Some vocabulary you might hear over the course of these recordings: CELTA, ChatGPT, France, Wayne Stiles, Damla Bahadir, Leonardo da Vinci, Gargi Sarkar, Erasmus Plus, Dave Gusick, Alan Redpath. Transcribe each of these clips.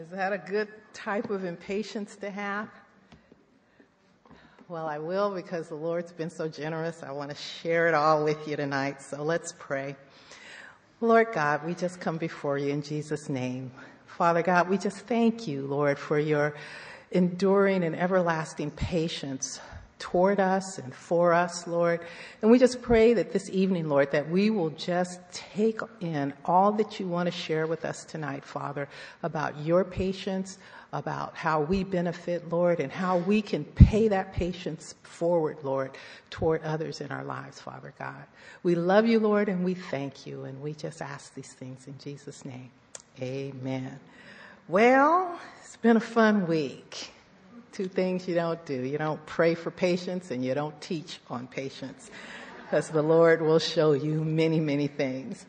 Is that a good type of impatience to have? Well, I will, because the Lord's been so generous. I want to share it all with you tonight. So let's pray. Lord God, we just come before you in Jesus' name. Father God, we just thank you, Lord, for your enduring and everlasting patience toward us and for us, Lord. And we just pray that this evening, Lord, that we will just take in all that you want to share with us tonight, Father, about your patience, about how we benefit, Lord, and how we can pay that patience forward, Lord, toward others in our lives, Father God. We love you, Lord, and we thank you, and we just ask these things in Jesus' name. Amen. Well, it's been a fun week. Two things you don't do. You don't pray for patience, and you don't teach on patience, because the Lord will show you many, many things.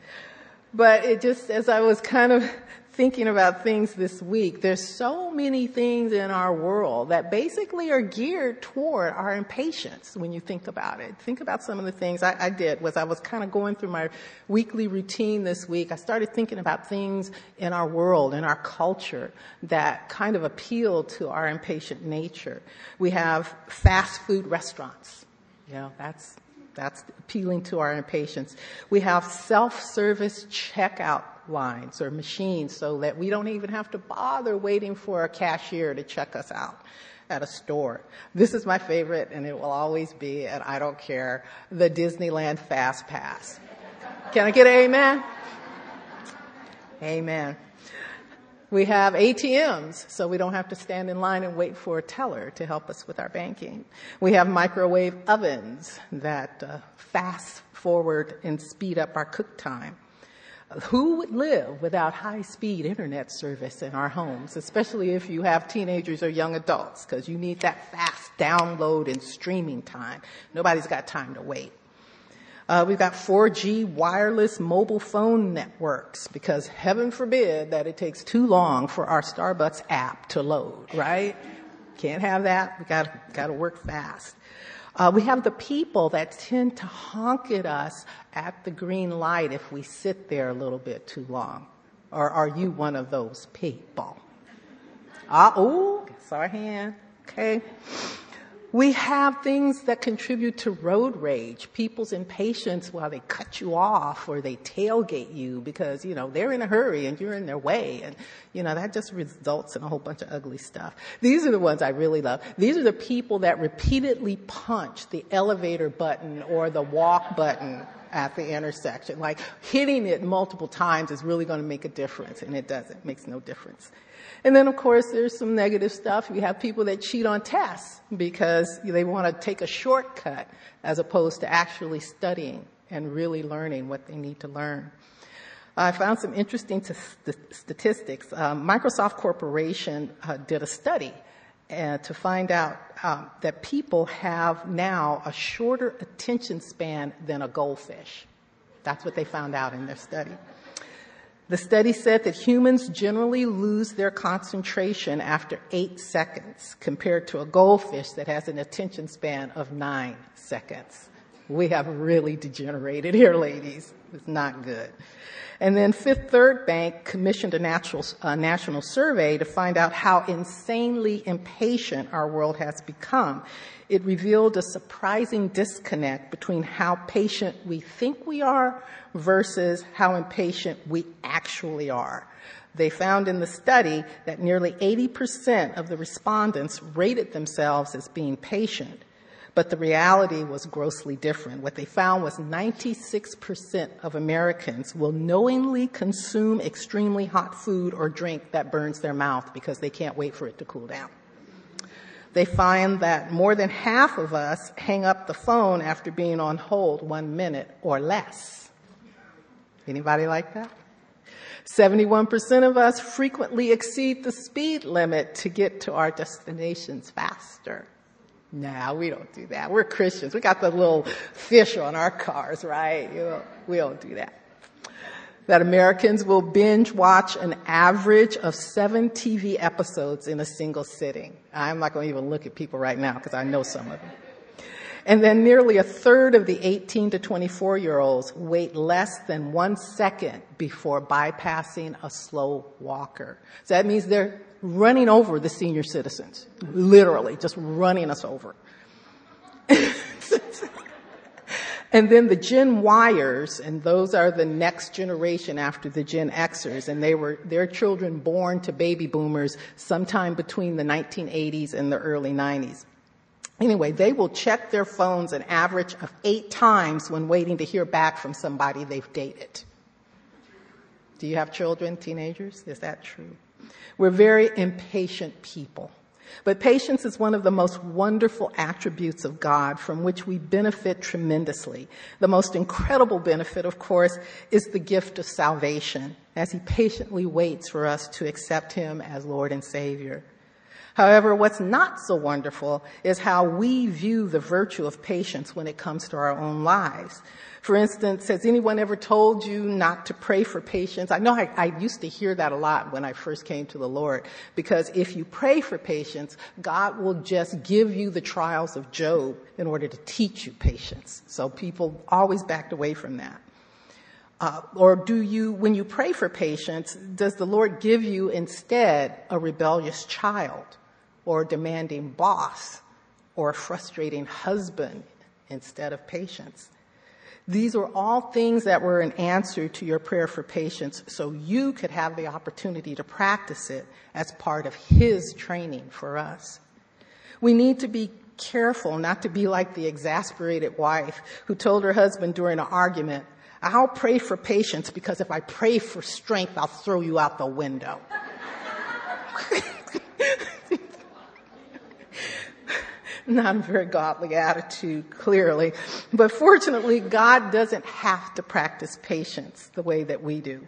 But it just, as I was kind of thinking about things this week, there's so many things in our world that basically are geared toward our impatience when you think about it. Think about some of the things I did was I was kind of going through my weekly routine this week. I started thinking about things in our world, in our culture, that kind of appeal to our impatient nature. We have fast food restaurants. You know, that's appealing to our impatience. We have self-service checkout lines or machines so that we don't even have to bother waiting for a cashier to check us out at a store. This is my favorite, and it will always be, and I don't care, the Disneyland Fast Pass. Can I get an amen? Amen. We have ATMs, so we don't have to stand in line and wait for a teller to help us with our banking. We have microwave ovens that fast forward and speed up our cook time. Who would live without high-speed internet service in our homes, especially if you have teenagers or young adults, because you need that fast download and streaming time. Nobody's got time to wait. We've got 4G wireless mobile phone networks, because heaven forbid that it takes too long for our Starbucks app to load, right? Can't have that. We got to work fast. We have the people that tend to honk at us at the green light if we sit there a little bit too long. Or are you one of those people? Oh, saw a hand. Okay. We have things that contribute to road rage, people's impatience while they cut you off or they tailgate you because, you know, they're in a hurry and you're in their way. And, you know, that just results in a whole bunch of ugly stuff. These are the ones I really love. These are the people that repeatedly punch the elevator button or the walk button at the intersection. Like, hitting it multiple times is really going to make a difference, and it doesn't. It makes no difference. And then, of course, there's some negative stuff. You have people that cheat on tests because they want to take a shortcut as opposed to actually studying and really learning what they need to learn. I found some interesting statistics. Microsoft Corporation did a study to find out that people have now a shorter attention span than a goldfish. That's what they found out in their study. The study said that humans generally lose their concentration after 8 seconds compared to a goldfish that has an attention span of 9 seconds. We have really degenerated here, ladies. It's not good. And then Fifth Third Bank commissioned a national survey to find out how insanely impatient our world has become. It revealed a surprising disconnect between how patient we think we are versus how impatient we actually are. They found in the study that nearly 80% of the respondents rated themselves as being patient, but the reality was grossly different. What they found was 96% of Americans will knowingly consume extremely hot food or drink that burns their mouth because they can't wait for it to cool down. They find that more than half of us hang up the phone after being on hold 1 minute or less. Anybody like that? 71% of us frequently exceed the speed limit to get to our destinations faster. No, we don't do that. We're Christians. We got the little fish on our cars, right? You know, we don't do that. That Americans will binge watch an average of 7 TV episodes in a single sitting. I'm not going to even look at people right now because I know some of them. And then nearly a third of the 18 to 24-year-olds wait less than 1 second before bypassing a slow walker. So that means they're running over the senior citizens, literally, just running us over. And then the Gen Yers, and those are the next generation after the Gen Xers, and their children born to baby boomers sometime between the 1980s and the early 90s. Anyway, they will check their phones an average of 8 times when waiting to hear back from somebody they've dated. Do you have children, teenagers? Is that true? We're very impatient people. But patience is one of the most wonderful attributes of God from which we benefit tremendously. The most incredible benefit, of course, is the gift of salvation as he patiently waits for us to accept him as Lord and Savior. However, what's not so wonderful is how we view the virtue of patience when it comes to our own lives. For instance, has anyone ever told you not to pray for patience? I know I used to hear that a lot when I first came to the Lord, because if you pray for patience, God will just give you the trials of Job in order to teach you patience. So people always backed away from that. Or when you pray for patience, does the Lord give you instead a rebellious child or a demanding boss or a frustrating husband instead of patience? These are all things that were an answer to your prayer for patience, so you could have the opportunity to practice it as part of his training for us. We need to be careful not to be like the exasperated wife who told her husband during an argument, "I'll pray for patience because if I pray for strength, I'll throw you out the window." Not a very godly attitude, clearly. But fortunately, God doesn't have to practice patience the way that we do.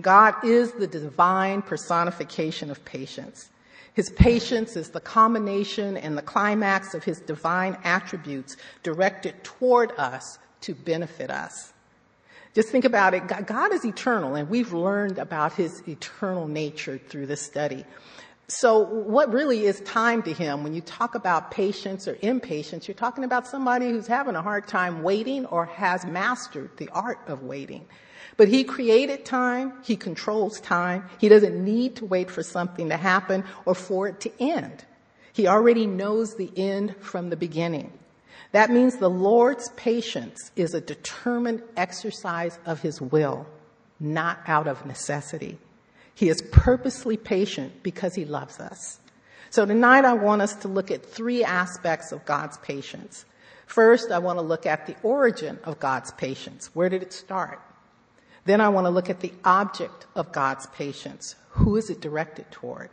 God is the divine personification of patience. His patience is the culmination and the climax of his divine attributes directed toward us to benefit us. Just think about it. God is eternal, and we've learned about his eternal nature through this study. So what really is time to him? When you talk about patience or impatience, you're talking about somebody who's having a hard time waiting or has mastered the art of waiting. But he created time. He controls time. He doesn't need to wait for something to happen or for it to end. He already knows the end from the beginning. That means the Lord's patience is a determined exercise of his will, not out of necessity. He is purposely patient because he loves us. So tonight I want us to look at 3 aspects of God's patience. First, I want to look at the origin of God's patience. Where did it start? Then I want to look at the object of God's patience. Who is it directed toward?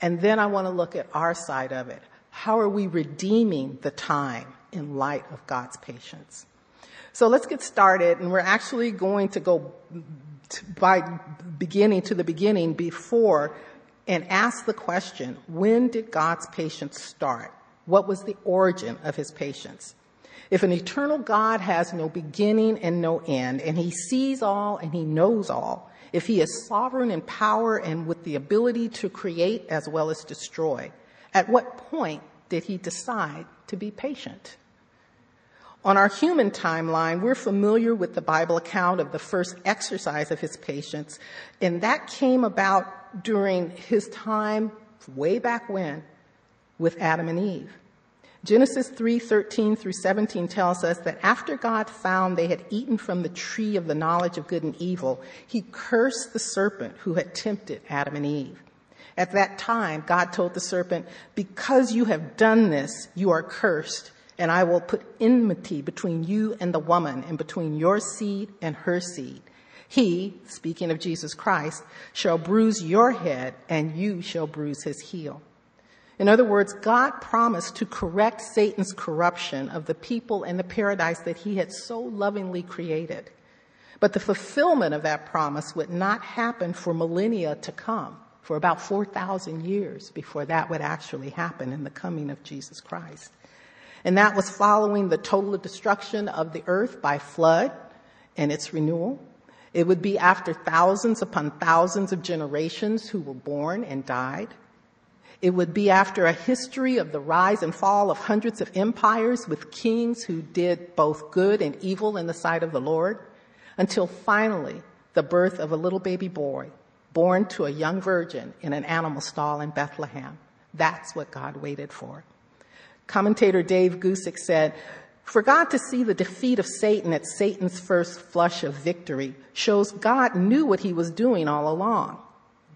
And then I want to look at our side of it. How are we redeeming the time in light of God's patience? So let's get started, and we're actually going to go to the beginning before and ask the question, when did God's patience start? What was the origin of his patience? If an eternal God has no beginning and no end, and he sees all and he knows all, if he is sovereign in power and with the ability to create as well as destroy, at what point did he decide to be patient? On our human timeline, we're familiar with the Bible account of the first exercise of his patience, and that came about during his time way back when with Adam and Eve. Genesis 3:13 through 17 tells us that after God found they had eaten from the tree of the knowledge of good and evil, he cursed the serpent who had tempted Adam and Eve. At that time, God told the serpent, "Because you have done this, you are cursed, and I will put enmity between you and the woman, and between your seed and her seed. He," speaking of Jesus Christ, "shall bruise your head, and you shall bruise his heel." In other words, God promised to correct Satan's corruption of the people and the paradise that he had so lovingly created. But the fulfillment of that promise would not happen for millennia to come, for about 4,000 years before that would actually happen in the coming of Jesus Christ. And that was following the total destruction of the earth by flood and its renewal. It would be after thousands upon thousands of generations who were born and died. It would be after a history of the rise and fall of hundreds of empires with kings who did both good and evil in the sight of the Lord, until finally the birth of a little baby boy born to a young virgin in an animal stall in Bethlehem. That's what God waited for. Commentator Dave Gusick said, "For God to see the defeat of Satan at Satan's first flush of victory shows God knew what he was doing all along.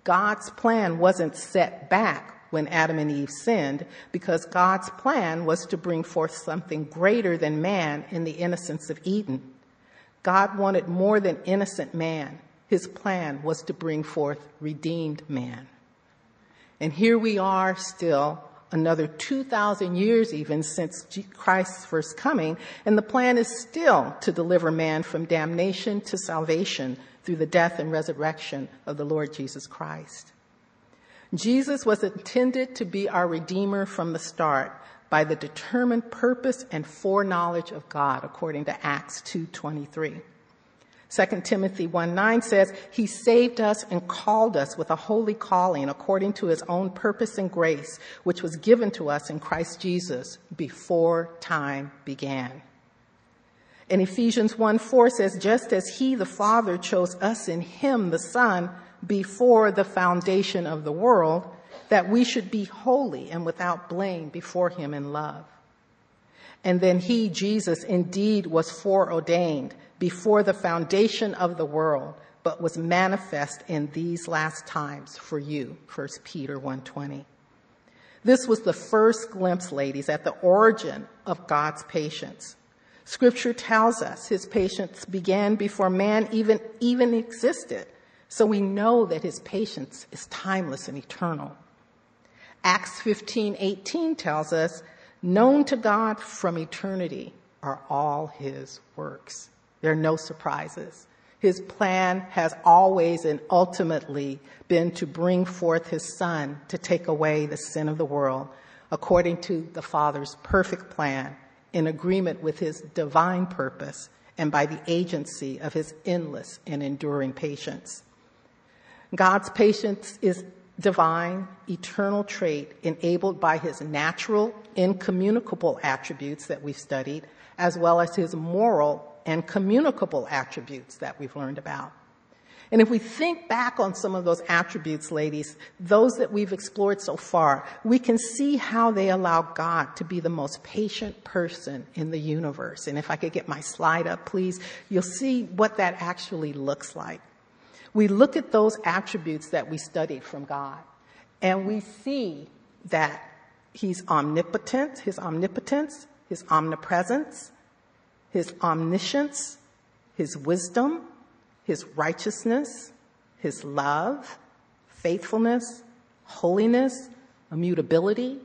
God's plan wasn't set back when Adam and Eve sinned, because God's plan was to bring forth something greater than man in the innocence of Eden. God wanted more than innocent man. His plan was to bring forth redeemed man." And here we are still, another 2,000 years even since Christ's first coming, and the plan is still to deliver man from damnation to salvation through the death and resurrection of the Lord Jesus Christ. Jesus was intended to be our Redeemer from the start by the determined purpose and foreknowledge of God, according to Acts 2:23. 2 Timothy 1:9 says, "He saved us and called us with a holy calling according to his own purpose and grace, which was given to us in Christ Jesus before time began." And Ephesians 1:4 says, "Just as he, the Father, chose us in him, the Son, before the foundation of the world, that we should be holy and without blame before him in love." And then he, Jesus, indeed was foreordained before the foundation of the world, but was manifest in these last times for you, 1 Peter 1:20. This was the first glimpse, ladies, at the origin of God's patience. Scripture tells us his patience began before man even existed. So we know that his patience is timeless and eternal. Acts 15:18 tells us, "Known to God from eternity are all his works." There are no surprises. His plan has always and ultimately been to bring forth his Son to take away the sin of the world, according to the Father's perfect plan, in agreement with his divine purpose, and by the agency of his endless and enduring patience. God's patience is divine, eternal trait enabled by his natural, incommunicable attributes that we've studied, as well as his moral and communicable attributes that we've learned about. And if we think back on some of those attributes, ladies, those that we've explored so far, we can see how they allow God to be the most patient person in the universe. And if I could get my slide up, please, you'll see what that actually looks like. We look at those attributes that we studied from God, and we see that he's omnipotent, his omnipotence, his omnipresence, his omniscience, his wisdom, his righteousness, his love, faithfulness, holiness, immutability,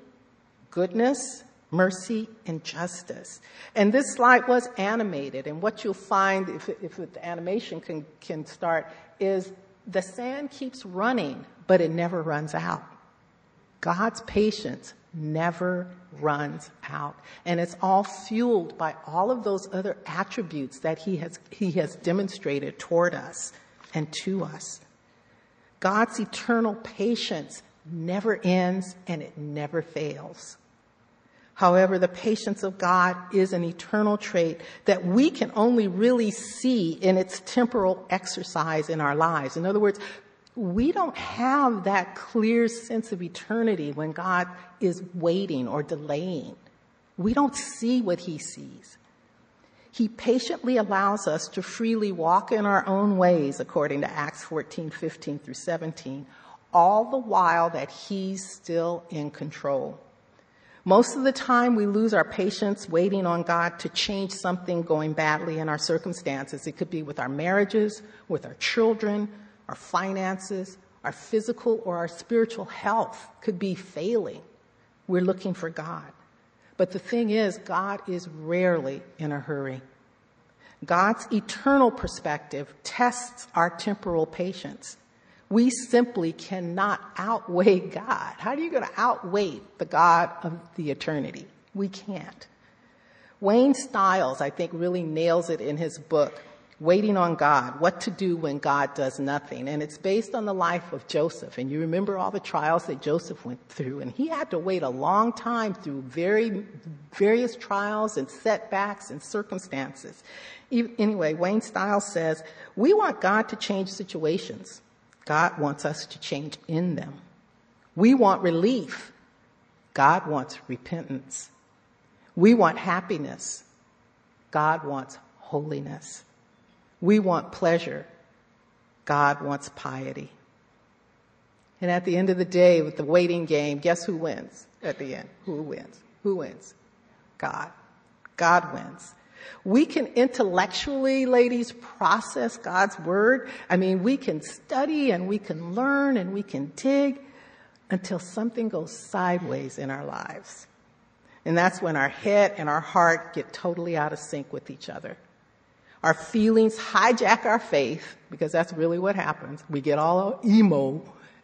goodness, mercy, and justice. And this slide was animated, and what you'll find, if the animation can start, is the sand keeps running, but it never runs out. God's patience never runs out. And it's all fueled by all of those other attributes that he has demonstrated toward us and to us. God's eternal patience never ends and it never fails. However, the patience of God is an eternal trait that we can only really see in its temporal exercise in our lives. In other words, we don't have that clear sense of eternity when God is waiting or delaying. We don't see what he sees. He patiently allows us to freely walk in our own ways, according to Acts 14:15 through 17, all the while that he's still in control. Most of the time, we lose our patience waiting on God to change something going badly in our circumstances. It could be with our marriages, with our children, our finances, our physical or our spiritual health could be failing. We're looking for God. But the thing is, God is rarely in a hurry. God's eternal perspective tests our temporal patience. We simply cannot outweigh God. How are you going to outweigh the God of the eternity? We can't. Wayne Stiles, I think, really nails it in his book waiting on God, what to do when God does nothing. And it's based on the life of Joseph. And you remember all the trials that Joseph went through. And he had to wait a long time through various trials and setbacks and circumstances. Anyway, Wayne Stiles says, we want God to change situations. God wants us to change in them. We want relief. God wants repentance. We want happiness. God wants holiness. We want pleasure. God wants piety. And at the end of the day, with the waiting game, guess who wins at the end? Who wins? Who wins? God. God wins. We can intellectually, ladies, process God's word. I mean, we can study and we can learn and we can dig until something goes sideways in our lives. And that's when our head and our heart get totally out of sync with each other. Our feelings hijack our faith, because that's really what happens. We get all emo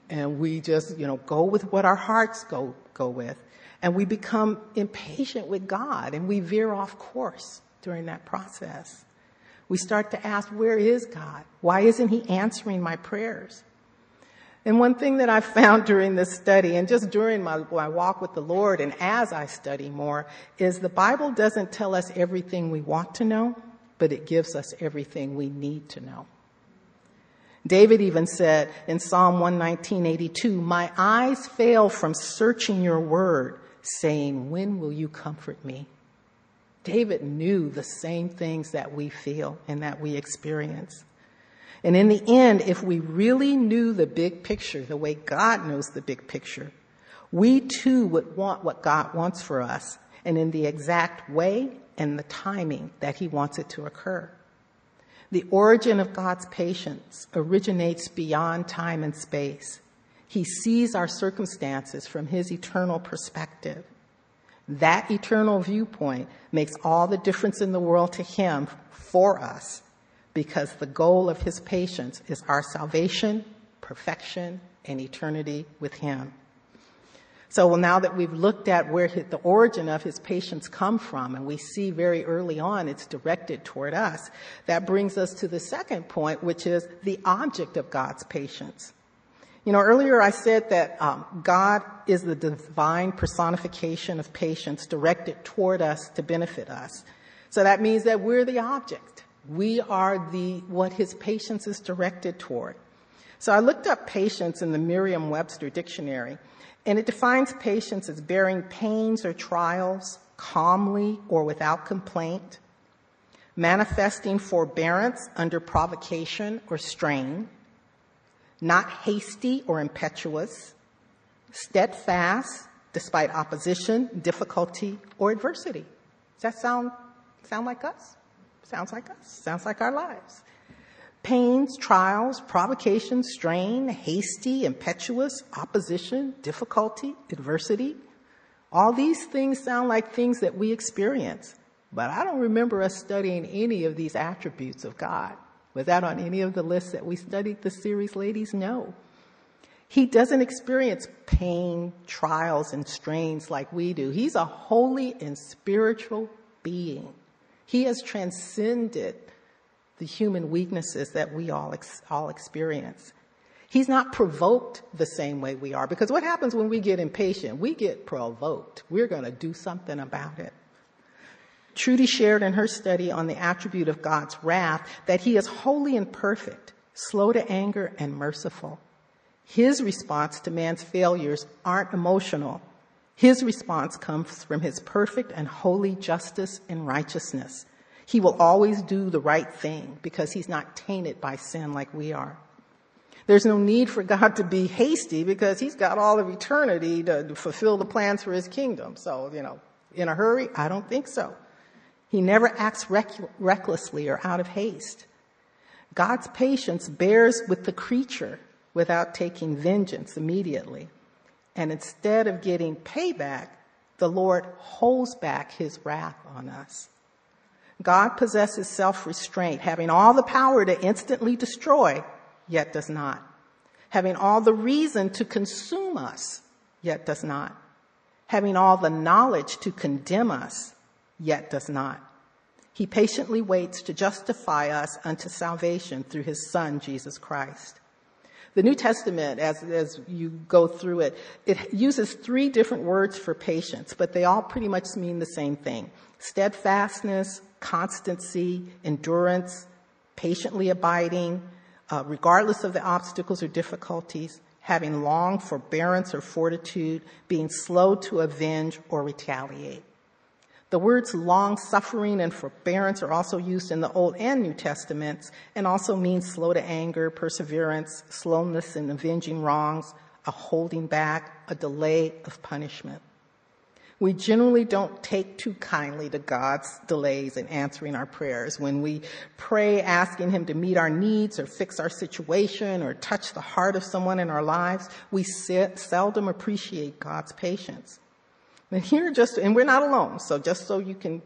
and we just, go with what our hearts go with. And we become impatient with God and we veer off course during that process. We start to ask, where is God? Why isn't he answering my prayers? And one thing that I found during this study, and just during my walk with the Lord and as I study more, is the Bible doesn't tell us everything we want to know, but it gives us everything we need to know. David even said in Psalm 119:82, my eyes fail from searching your word, saying, when will you comfort me? David knew the same things that we feel and that we experience. And in the end, if we really knew the big picture, the way God knows the big picture, we too would want what God wants for us, and in the exact way and the timing that he wants it to occur. The origin of God's patience originates beyond time and space. He sees our circumstances from his eternal perspective. That eternal viewpoint makes all the difference in the world to him for us, because the goal of his patience is our salvation, perfection, and eternity with him. So now that we've looked at where the origin of his patience come from, and we see very early on it's directed toward us, that brings us to the second point, which is the object of God's patience. Earlier I said that God is the divine personification of patience directed toward us to benefit us. So that means that we're the object. We are what his patience is directed toward. So I looked up patience in the Merriam-Webster dictionary, and it defines patience as bearing pains or trials calmly or without complaint, manifesting forbearance under provocation or strain, not hasty or impetuous, steadfast despite opposition, difficulty, or adversity. Does that sound like us? Sounds like us. Sounds like our lives. Pains, trials, provocation, strain, hasty, impetuous, opposition, difficulty, adversity. All these things sound like things that we experience. But I don't remember us studying any of these attributes of God. Was that on any of the lists that we studied this series, ladies? No. He doesn't experience pain, trials, and strains like we do. He's a holy and spiritual being. He has transcended the human weaknesses that we all experience. He's not provoked the same way we are, because what happens when we get impatient? We get provoked. We're going to do something about it. Trudy shared in her study on the attribute of God's wrath that he is holy and perfect, slow to anger and merciful. His response to man's failures aren't emotional. His response comes from his perfect and holy justice and righteousness. He will always do the right thing because he's not tainted by sin like we are. There's no need for God to be hasty because he's got all of eternity to fulfill the plans for his kingdom. So, in a hurry? I don't think so. He never acts recklessly or out of haste. God's patience bears with the creature without taking vengeance immediately. And instead of getting payback, the Lord holds back his wrath on us. God possesses self-restraint, having all the power to instantly destroy, yet does not. Having all the reason to consume us, yet does not. Having all the knowledge to condemn us, yet does not. He patiently waits to justify us unto salvation through his Son, Jesus Christ. The New Testament, as you go through it, it uses three different words for patience, but they all pretty much mean the same thing. Steadfastness, constancy, endurance, patiently abiding, regardless of the obstacles or difficulties, having long forbearance or fortitude, being slow to avenge or retaliate. The words long suffering and forbearance are also used in the Old and New Testaments and also mean slow to anger, perseverance, slowness in avenging wrongs, a holding back, a delay of punishment. We generally don't take too kindly to God's delays in answering our prayers. When we pray asking him to meet our needs or fix our situation or touch the heart of someone in our lives, we seldom appreciate God's patience. And here, and we're not alone, so just so you can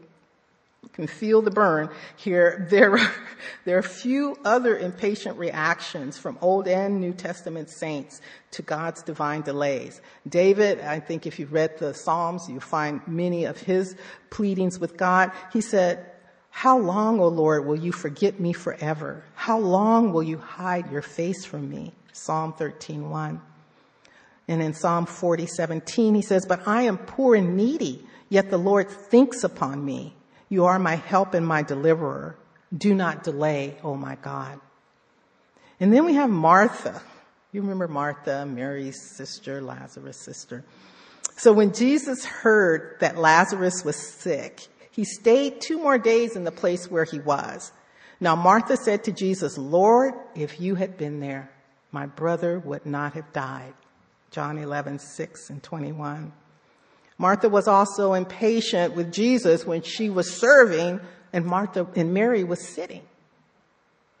feel the burn here, there are few other impatient reactions from Old and New Testament saints to God's divine delays. David, I think if you read the Psalms, you find many of his pleadings with God. He said, "How long, O Lord, will you forget me forever? How long will you hide your face from me?" Psalm 13:1. And in Psalm 40:17, he says, "But I am poor and needy, yet the Lord thinks upon me. You are my help and my deliverer. Do not delay, O my God." And then we have Martha. You remember Martha, Mary's sister, Lazarus' sister. So when Jesus heard that Lazarus was sick, he stayed 2 more days in the place where he was. Now Martha said to Jesus, "Lord, if you had been there, my brother would not have died." John 11:6 and 21. Martha was also impatient with Jesus when she was serving and Mary was sitting.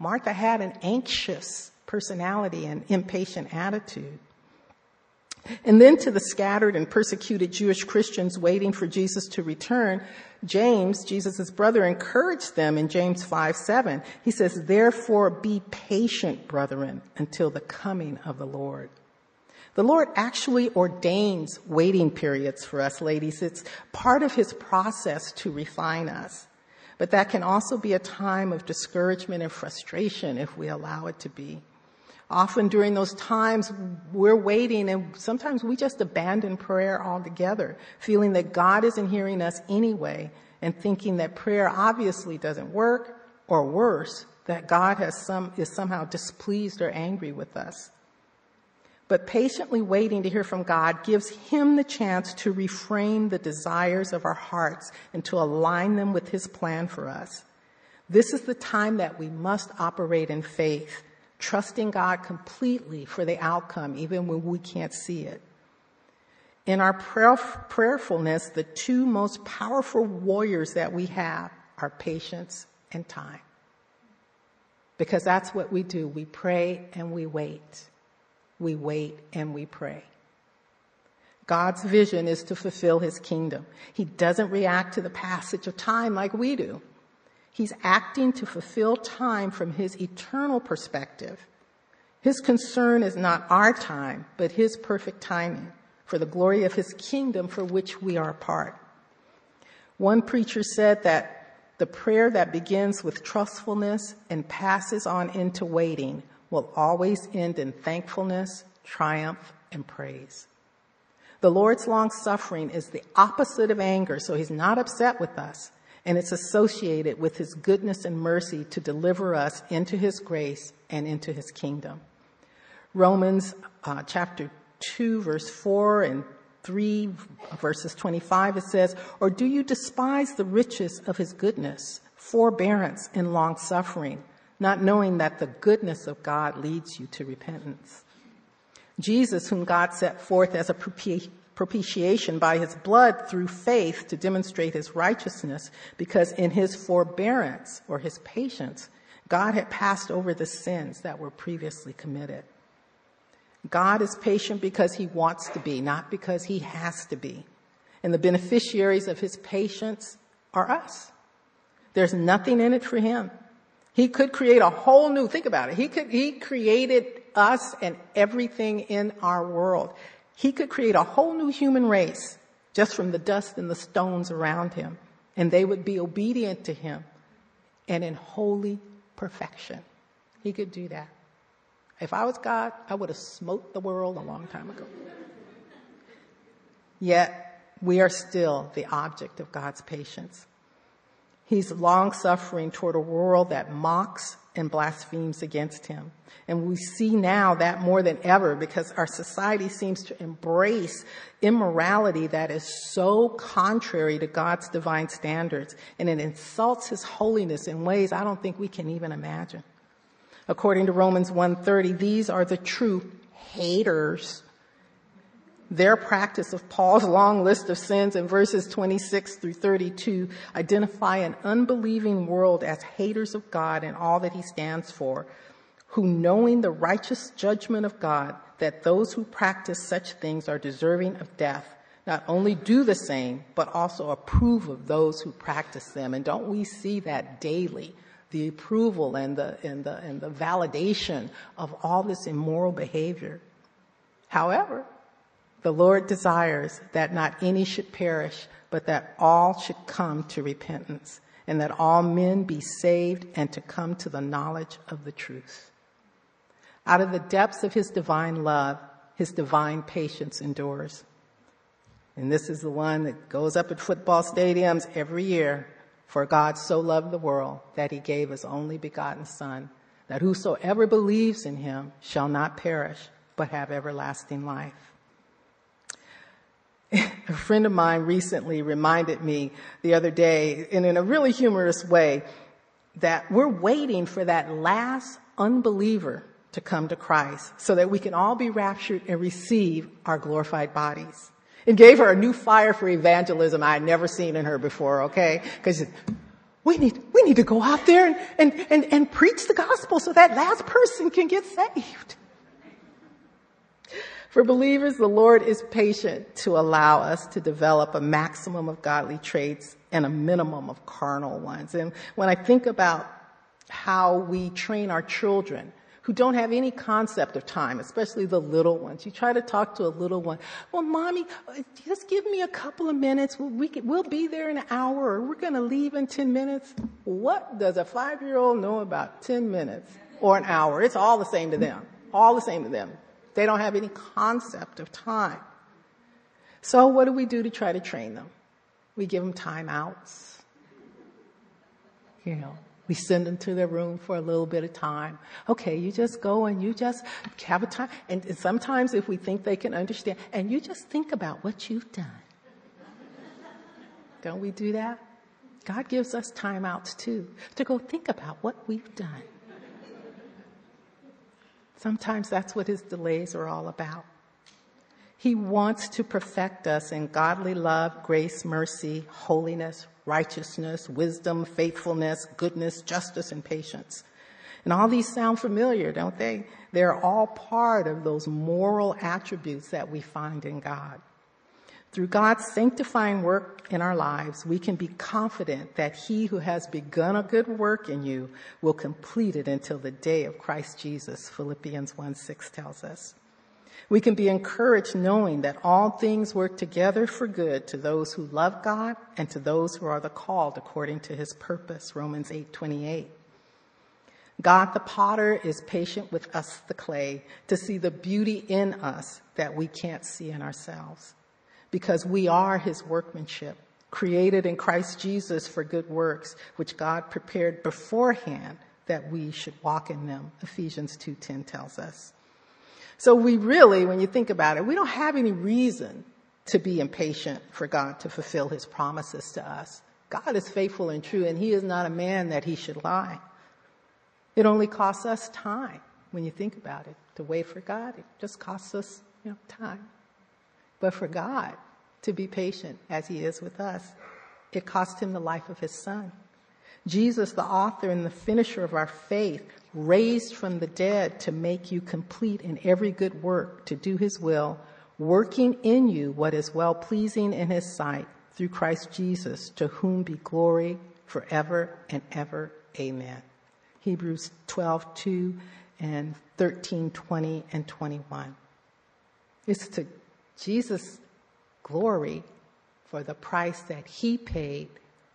Martha had an anxious personality and impatient attitude. And then to the scattered and persecuted Jewish Christians waiting for Jesus to return, James, Jesus' brother, encouraged them in James 5:7. He says, "Therefore be patient, brethren, until the coming of the Lord." The Lord actually ordains waiting periods for us, ladies. It's part of his process to refine us. But that can also be a time of discouragement and frustration if we allow it to be. Often during those times, we're waiting, and sometimes we just abandon prayer altogether, feeling that God isn't hearing us anyway, and thinking that prayer obviously doesn't work, or worse, that God is somehow displeased or angry with us. But patiently waiting to hear from God gives him the chance to reframe the desires of our hearts and to align them with his plan for us. This is the time that we must operate in faith, trusting God completely for the outcome, even when we can't see it. In our prayerfulness, the 2 most powerful warriors that we have are patience and time. Because that's what we do. We pray and we wait. We wait and we pray. God's vision is to fulfill his kingdom. He doesn't react to the passage of time like we do. He's acting to fulfill time from his eternal perspective. His concern is not our time, but his perfect timing for the glory of his kingdom for which we are a part. One preacher said that the prayer that begins with trustfulness and passes on into waiting will always end in thankfulness, triumph, and praise. The Lord's long-suffering is the opposite of anger, so he's not upset with us, and it's associated with his goodness and mercy to deliver us into his grace and into his kingdom. Romans chapter 2, verse 4 and 3, verses 25, it says, "Or do you despise the riches of his goodness, forbearance, and long-suffering, not knowing that the goodness of God leads you to repentance?" Jesus, whom God set forth as a propitiation by his blood through faith to demonstrate his righteousness, because in his forbearance or his patience, God had passed over the sins that were previously committed. God is patient because he wants to be, not because he has to be. And the beneficiaries of his patience are us. There's nothing in it for him. He could create a whole new, think about it. He created us and everything in our world. He could create a whole new human race just from the dust and the stones around him. And they would be obedient to him and in holy perfection. He could do that. If I was God, I would have smote the world a long time ago. Yet, we are still the object of God's patience. He's long-suffering toward a world that mocks and blasphemes against him. And we see now that more than ever, because our society seems to embrace immorality that is so contrary to God's divine standards, and it insults his holiness in ways I don't think we can even imagine. According to Romans 1:30, these are the true haters. Their practice of Paul's long list of sins in verses 26 through 32 identify an unbelieving world as haters of God and all that he stands for, who, knowing the righteous judgment of God, that those who practice such things are deserving of death, not only do the same, but also approve of those who practice them. And don't we see that daily? The approval and the validation of all this immoral behavior. However, the Lord desires that not any should perish, but that all should come to repentance, and that all men be saved and to come to the knowledge of the truth. Out of the depths of his divine love, his divine patience endures. And this is the one that goes up at football stadiums every year. For God so loved the world that he gave his only begotten Son, that whosoever believes in him shall not perish, but have everlasting life. A friend of mine recently reminded me the other day, and in a really humorous way, that we're waiting for that last unbeliever to come to Christ so that we can all be raptured and receive our glorified bodies. And gave her a new fire for evangelism I had never seen in her before, okay? Because we need to go out there and preach the gospel so that last person can get saved. For believers, the Lord is patient to allow us to develop a maximum of godly traits and a minimum of carnal ones. And when I think about how we train our children, who don't have any concept of time, especially the little ones. You try to talk to a little one. Well, Mommy, just give me a couple of minutes. We'll be there in an hour, or we're going to leave in 10 minutes. What does a 5-year-old know about 10 minutes or an hour? It's all the same to them. All the same to them. They don't have any concept of time. So what do we do to try to train them? We give them timeouts. You know. We send them to their room for a little bit of time. Okay, you just go and you just have a time. And sometimes if we think they can understand, and you just think about what you've done. Don't we do that? God gives us timeouts too, to go think about what we've done. Sometimes that's what his delays are all about. He wants to perfect us in godly love, grace, mercy, holiness, righteousness, wisdom, faithfulness, goodness, justice, and patience. And all these sound familiar, don't they? They're all part of those moral attributes that we find in God. Through God's sanctifying work in our lives, we can be confident that he who has begun a good work in you will complete it until the day of Christ Jesus, Philippians 1:6 tells us. We can be encouraged knowing that all things work together for good to those who love God and to those who are the called according to his purpose, Romans 8:28. God the potter is patient with us, the clay, to see the beauty in us that we can't see in ourselves. Because we are his workmanship, created in Christ Jesus for good works, which God prepared beforehand that we should walk in them, Ephesians 2:10 tells us. So we really, when you think about it, we don't have any reason to be impatient for God to fulfill his promises to us. God is faithful and true, and he is not a man that he should lie. It only costs us time, when you think about it, to wait for God. It just costs us, time. But for God to be patient as he is with us, it cost him the life of his Son. Jesus, the author and the finisher of our faith, raised from the dead to make you complete in every good work, to do his will, working in you what is well-pleasing in his sight, through Christ Jesus, to whom be glory forever and ever. Amen. Hebrews 12:2 and 13:20 and 21. It's to Jesus' glory for the price that he paid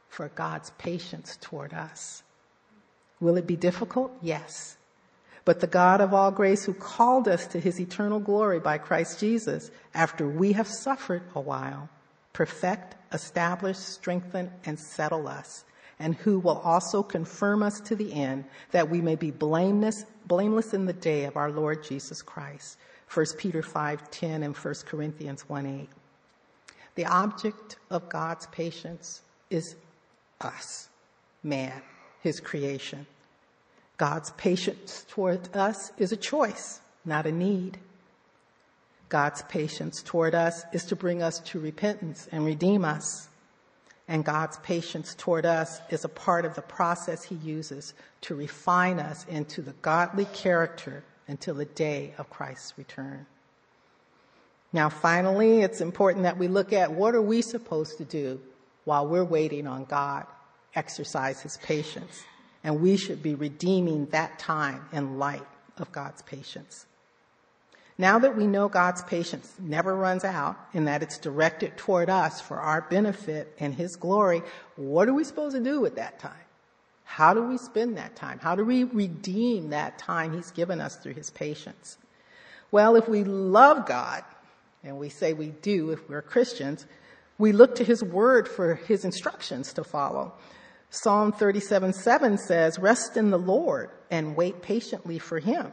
for God's patience toward us. Will it be difficult? Yes. But the God of all grace, who called us to his eternal glory by Christ Jesus, after we have suffered a while, perfect, establish, strengthen, and settle us, and who will also confirm us to the end, that we may be blameless in the day of our Lord Jesus Christ. 1 Peter 5:10 and 1 Corinthians 1:8. The object of God's patience is us, man, his creation. God's patience toward us is a choice, not a need. God's patience toward us is to bring us to repentance and redeem us. And God's patience toward us is a part of the process he uses to refine us into the godly character until the day of Christ's return. Now, finally, it's important that we look at what are we supposed to do while we're waiting on God exercise his patience. And we should be redeeming that time in light of God's patience. Now that we know God's patience never runs out and that it's directed toward us for our benefit and his glory, what are we supposed to do with that time? How do we spend that time? How do we redeem that time he's given us through his patience? Well, if we love God, and we say we do if we're Christians, we look to his word for his instructions to follow. Psalm 37:7 says, "Rest in the Lord and wait patiently for him."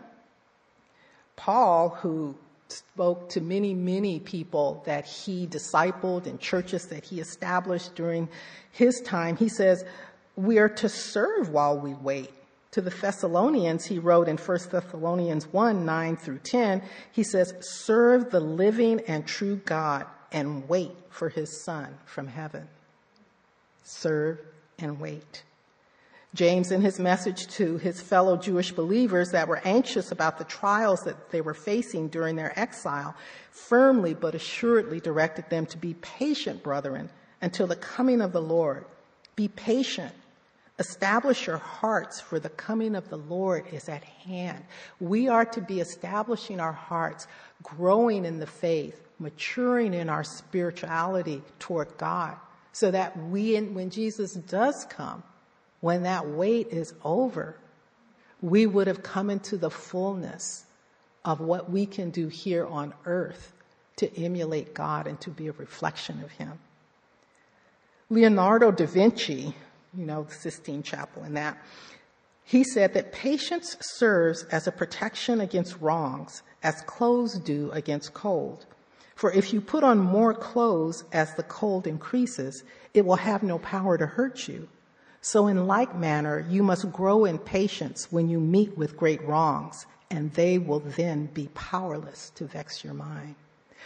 Paul, who spoke to many, many people that he discipled and churches that he established during his time, he says, we are to serve while we wait. To the Thessalonians, he wrote in 1 Thessalonians 1:9 through 10, he says, "Serve the living and true God and wait for his Son from heaven." Serve and wait. James, in his message to his fellow Jewish believers that were anxious about the trials that they were facing during their exile, firmly but assuredly directed them to be patient, brethren, until the coming of the Lord. Be patient. Establish your hearts, for the coming of the Lord is at hand. We are to be establishing our hearts, growing in the faith, maturing in our spirituality toward God, so that when Jesus does come, when that wait is over, we would have come into the fullness of what we can do here on earth to emulate God and to be a reflection of him. Leonardo da Vinci, you know, the Sistine Chapel and that, he said that patience serves as a protection against wrongs, as clothes do against cold. For if you put on more clothes as the cold increases, it will have no power to hurt you. So in like manner, you must grow in patience when you meet with great wrongs, and they will then be powerless to vex your mind.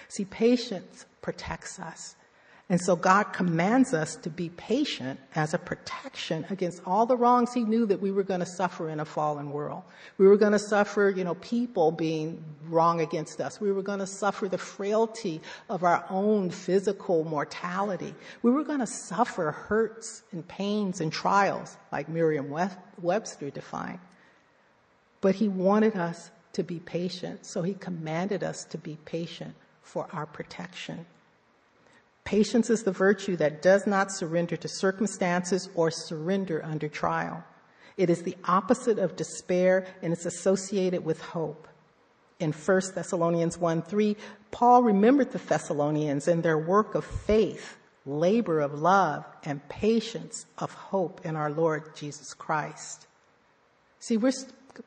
See, patience protects us. And so God commands us to be patient as a protection against all the wrongs he knew that we were going to suffer in a fallen world. We were going to suffer, people being wrong against us. We were going to suffer the frailty of our own physical mortality. We were going to suffer hurts and pains and trials, like Merriam-Webster defined. But he wanted us to be patient, so he commanded us to be patient for our protection. Patience is the virtue that does not surrender to circumstances or surrender under trial. It is the opposite of despair, and it's associated with hope. In 1 Thessalonians 1:3, Paul remembered the Thessalonians and their work of faith, labor of love, and patience of hope in our Lord Jesus Christ. See, we're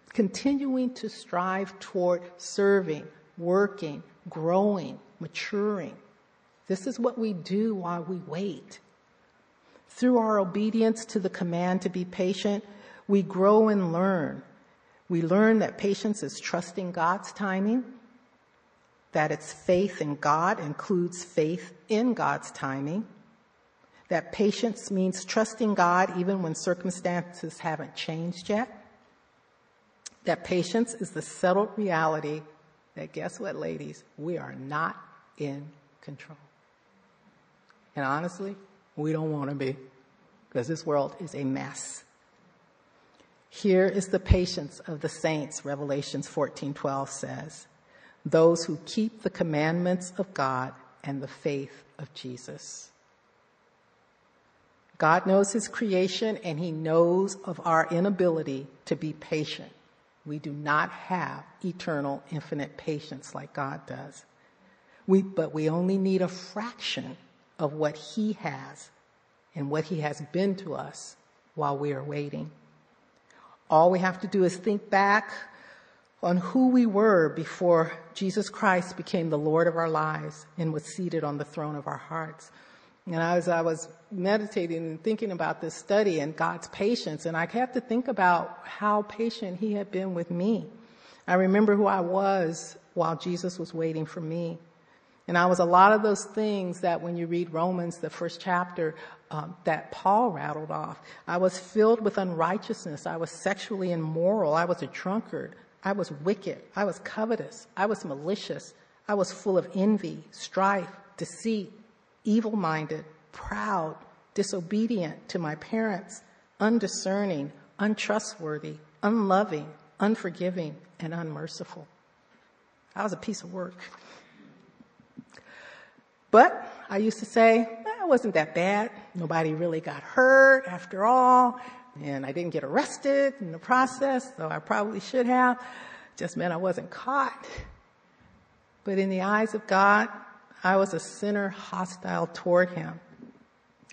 continuing to strive toward serving, working, growing, maturing. This is what we do while we wait. Through our obedience to the command to be patient, we grow and learn. We learn that patience is trusting God's timing, that it's faith in God includes faith in God's timing, that patience means trusting God even when circumstances haven't changed yet, that patience is the settled reality that, guess what, ladies, we are not in control. And honestly, we don't want to be, because this world is a mess. Here is the patience of the saints, Revelation 14:12 says, those who keep the commandments of God and the faith of Jesus. God knows his creation, and he knows of our inability to be patient. We do not have eternal, infinite patience like God does. But we only need a fraction of what he has and what he has been to us while we are waiting. All we have to do is think back on who we were before Jesus Christ became the Lord of our lives and was seated on the throne of our hearts. And as I was meditating and thinking about this study and God's patience, and I had to think about how patient he had been with me. I remember who I was while Jesus was waiting for me. And I was a lot of those things that when you read Romans, the first chapter, that Paul rattled off. I was filled with unrighteousness. I was sexually immoral. I was a drunkard. I was wicked. I was covetous. I was malicious. I was full of envy, strife, deceit, evil-minded, proud, disobedient to my parents, undiscerning, untrustworthy, unloving, unforgiving, and unmerciful. I was a piece of work. But I used to say, it wasn't that bad. Nobody really got hurt after all. And I didn't get arrested in the process, though I probably should have. Just meant I wasn't caught. But in the eyes of God, I was a sinner hostile toward him.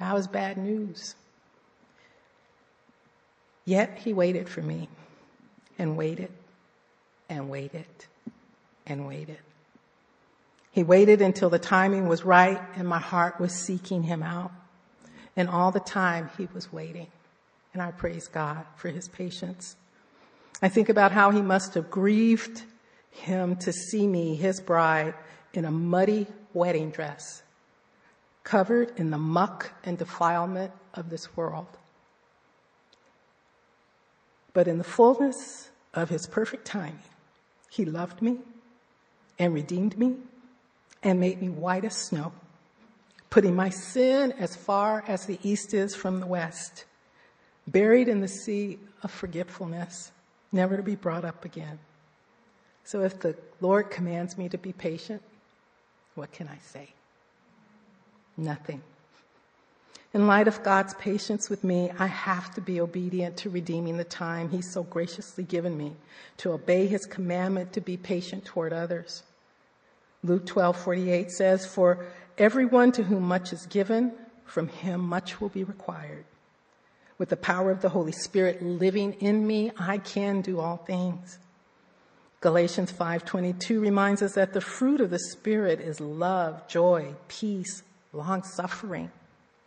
I was bad news. Yet he waited for me and waited and waited and waited. He waited until the timing was right and my heart was seeking him out. And all the time he was waiting. And I praise God for his patience. I think about how he must have grieved him to see me, his bride, in a muddy wedding dress, covered in the muck and defilement of this world. But in the fullness of his perfect timing, he loved me and redeemed me and made me white as snow, putting my sin as far as the east is from the west, buried in the sea of forgetfulness, never to be brought up again. So if the Lord commands me to be patient, what can I say? Nothing. In light of God's patience with me, I have to be obedient to redeeming the time he's so graciously given me, to obey his commandment to be patient toward others. Luke 12:48 says, "For everyone to whom much is given, from him much will be required. With the power of the Holy Spirit living in me, I can do all things." Galatians 5:22 reminds us that the fruit of the Spirit is love, joy, peace, long-suffering,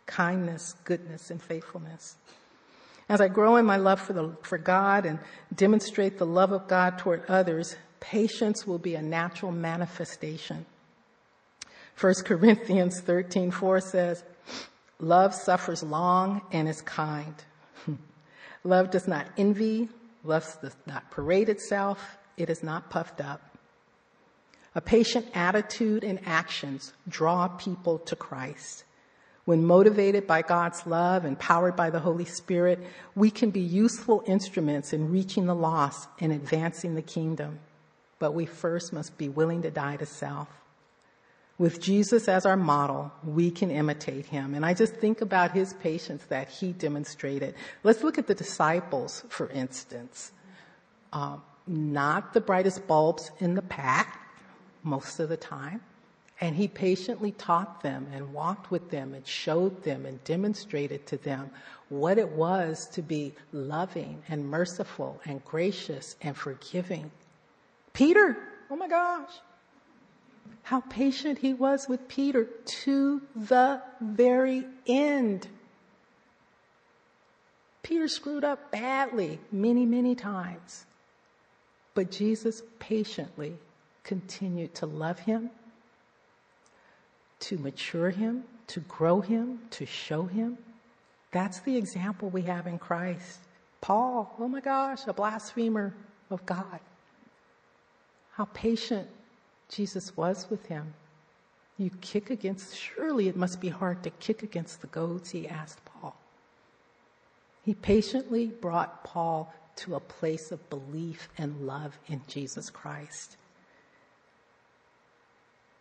kindness, goodness, and faithfulness. As I grow in my love for God and demonstrate the love of God toward others, patience will be a natural manifestation. 1 Corinthians 13:4 says, "Love suffers long and is kind. Love does not envy. Love does not parade itself. It is not puffed up." A patient attitude and actions draw people to Christ. When motivated by God's love and powered by the Holy Spirit, we can be useful instruments in reaching the lost and advancing the kingdom. But we first must be willing to die to self. With Jesus as our model, we can imitate him. And I just think about his patience that he demonstrated. Let's look at the disciples, for instance. Not the brightest bulbs in the pack most of the time. And he patiently taught them and walked with them and showed them and demonstrated to them what it was to be loving and merciful and gracious and forgiving. Peter, oh my gosh, how patient he was with Peter to the very end. Peter screwed up badly many, many times. But Jesus patiently continued to love him, to mature him, to grow him, to show him. That's the example we have in Christ. Paul, oh my gosh, a blasphemer of God. How patient Jesus was with him. You kick against, surely it must be hard to kick against the goads, he asked Paul. He patiently brought Paul to a place of belief and love in Jesus Christ.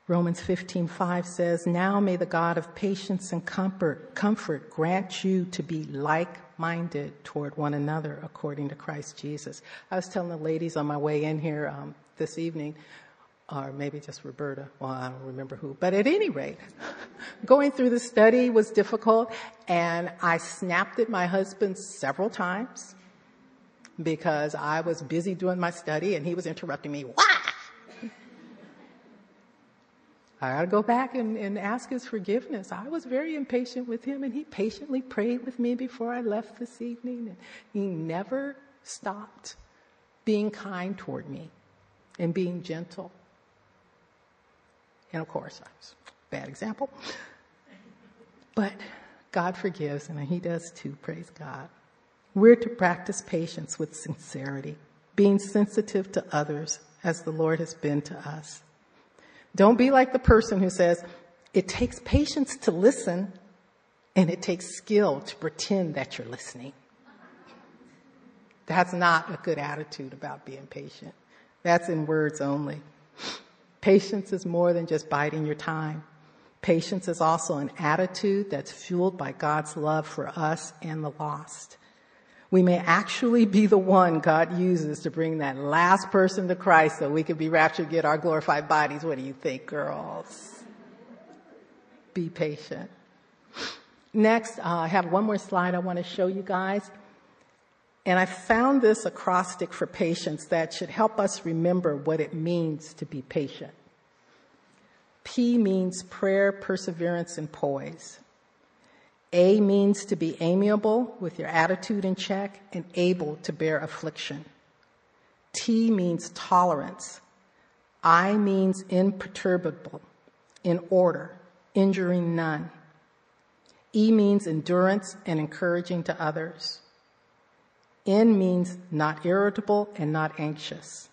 Romans 15:5 says, "Now may the God of patience and comfort grant you to be like-minded toward one another according to Christ Jesus." I was telling the ladies on my way in here this evening, or maybe just Roberta, well, I don't remember who, but at any rate, going through the study was difficult, and I snapped at my husband several times because I was busy doing my study and he was interrupting me. Why? I gotta go back and ask his forgiveness. I was very impatient with him, and he patiently prayed with me before I left this evening, and he never stopped being kind toward me and being gentle. And of course, I was a bad example. But God forgives, and He does too, praise God. We're to practice patience with sincerity, being sensitive to others as the Lord has been to us. Don't be like the person who says, "It takes patience to listen, and it takes skill to pretend that you're listening." That's not a good attitude about being patient. That's in words only. Patience is more than just biding your time. Patience is also an attitude that's fueled by God's love for us and the lost. We may actually be the one God uses to bring that last person to Christ so we can be raptured, get our glorified bodies. What do you think, girls? Be patient. Next, I have one more slide I want to show you guys. And I found this acrostic for patience that should help us remember what it means to be patient. P means prayer, perseverance, and poise. A means to be amiable with your attitude in check and able to bear affliction. T means tolerance. I means imperturbable, in order, injuring none. E means endurance and encouraging to others. N means not irritable and not anxious.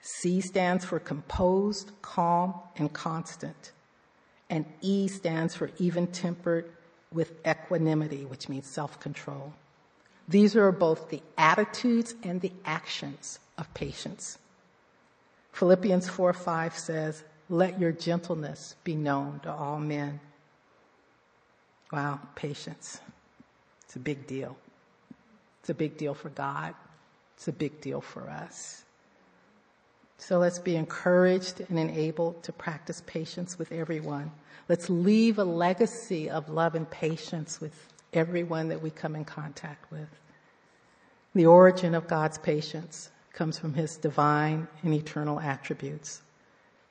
C stands for composed, calm, and constant. And E stands for even-tempered with equanimity, which means self-control. These are both the attitudes and the actions of patience. Philippians 4:5 says, "Let your gentleness be known to all men." Wow, patience. It's a big deal. It's a big deal for God. It's a big deal for us. So let's be encouraged and enabled to practice patience with everyone. Let's leave a legacy of love and patience with everyone that we come in contact with. The origin of God's patience comes from His divine and eternal attributes.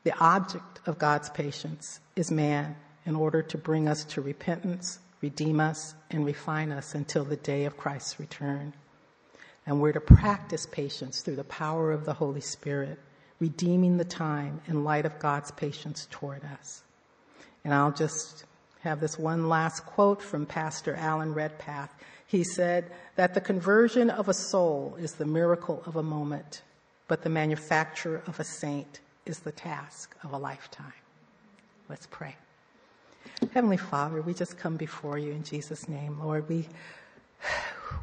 The object of God's patience is man, in order to bring us to repentance, redeem us, and refine us until the day of Christ's return. And we're to practice patience through the power of the Holy Spirit, redeeming the time in light of God's patience toward us. And I'll just have this one last quote from Pastor Alan Redpath. He said that the conversion of a soul is the miracle of a moment, but the manufacture of a saint is the task of a lifetime. Let's pray. Heavenly Father, we just come before you in Jesus' name, Lord.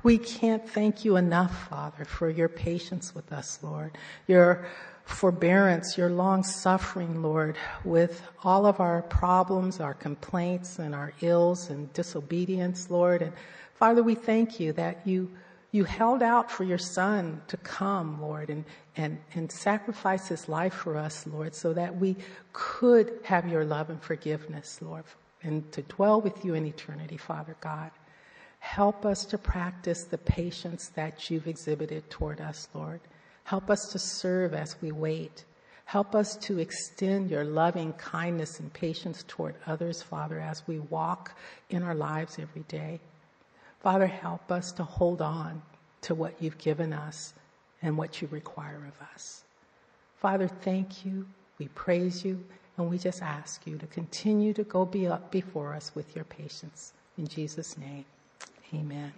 We can't thank you enough, Father, for your patience with us, Lord. Your forbearance, your long suffering, Lord, with all of our problems, our complaints, and our ills and disobedience, Lord. And Father, we thank you that you held out for your Son to come, Lord, and sacrifice his life for us, Lord, so that we could have your love and forgiveness, Lord, and to dwell with you in eternity, Father God. Help us to practice the patience that you've exhibited toward us, Lord. Help us to serve as we wait. Help us to extend your loving kindness and patience toward others, Father, as we walk in our lives every day. Father, help us to hold on to what you've given us and what you require of us. Father, thank you. We praise you, and we just ask you to continue to go up before us with your patience. In Jesus' name, amen.